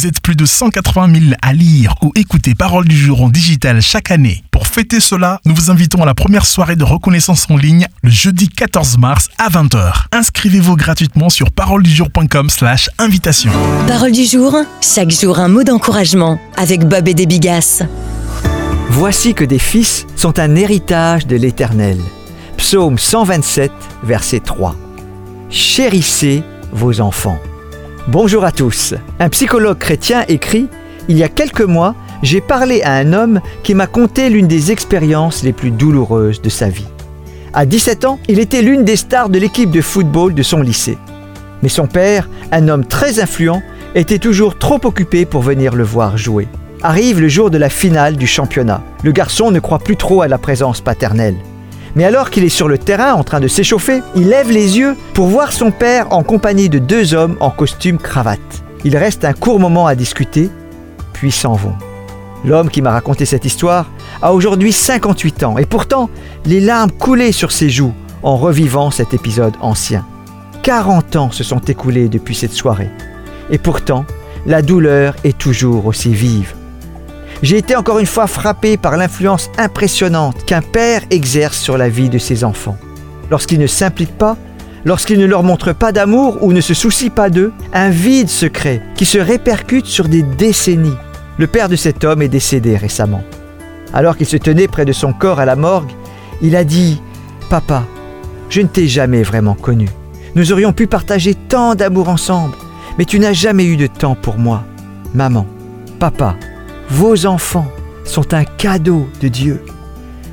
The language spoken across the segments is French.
Vous êtes plus de 180 000 à lire ou écouter Parole du jour en digital chaque année. Pour fêter cela, nous vous invitons à la première soirée de reconnaissance en ligne le jeudi 14 mars à 20h. Inscrivez-vous gratuitement sur paroledujour.com/invitation. Parole du jour, chaque jour un mot d'encouragement avec Bob et Debbie Gass. Voici que des fils sont un héritage de l'Éternel. Psaume 127, verset 3. Chérissez vos enfants. Bonjour à tous. Un psychologue chrétien écrit « Il y a quelques mois, j'ai parlé à un homme qui m'a conté l'une des expériences les plus douloureuses de sa vie. À 17 ans, il était l'une des stars de l'équipe de football de son lycée. Mais son père, un homme très influent, était toujours trop occupé pour venir le voir jouer. Arrive le jour de la finale du championnat. Le garçon ne croit plus trop à la présence paternelle. Mais alors qu'il est sur le terrain en train de s'échauffer, il lève les yeux pour voir son père en compagnie de deux hommes en costume cravate. Il reste un court moment à discuter, puis s'en vont. L'homme qui m'a raconté cette histoire a aujourd'hui 58 ans et pourtant, les larmes coulaient sur ses joues en revivant cet épisode ancien. 40 ans se sont écoulés depuis cette soirée et pourtant, la douleur est toujours aussi vive. J'ai été encore une fois frappé par l'influence impressionnante qu'un père exerce sur la vie de ses enfants. Lorsqu'il ne s'implique pas, lorsqu'il ne leur montre pas d'amour ou ne se soucie pas d'eux, un vide se crée qui se répercute sur des décennies. Le père de cet homme est décédé récemment. Alors qu'il se tenait près de son corps à la morgue, il a dit « Papa, je ne t'ai jamais vraiment connu. Nous aurions pu partager tant d'amour ensemble, mais tu n'as jamais eu de temps pour moi. Maman, papa, vos enfants sont un cadeau de Dieu.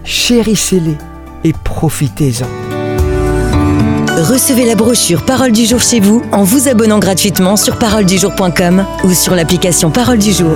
Chérissez-les et profitez-en. » Recevez la brochure Parole du jour chez vous en vous abonnant gratuitement sur paroledujour.com ou sur l'application Parole du jour.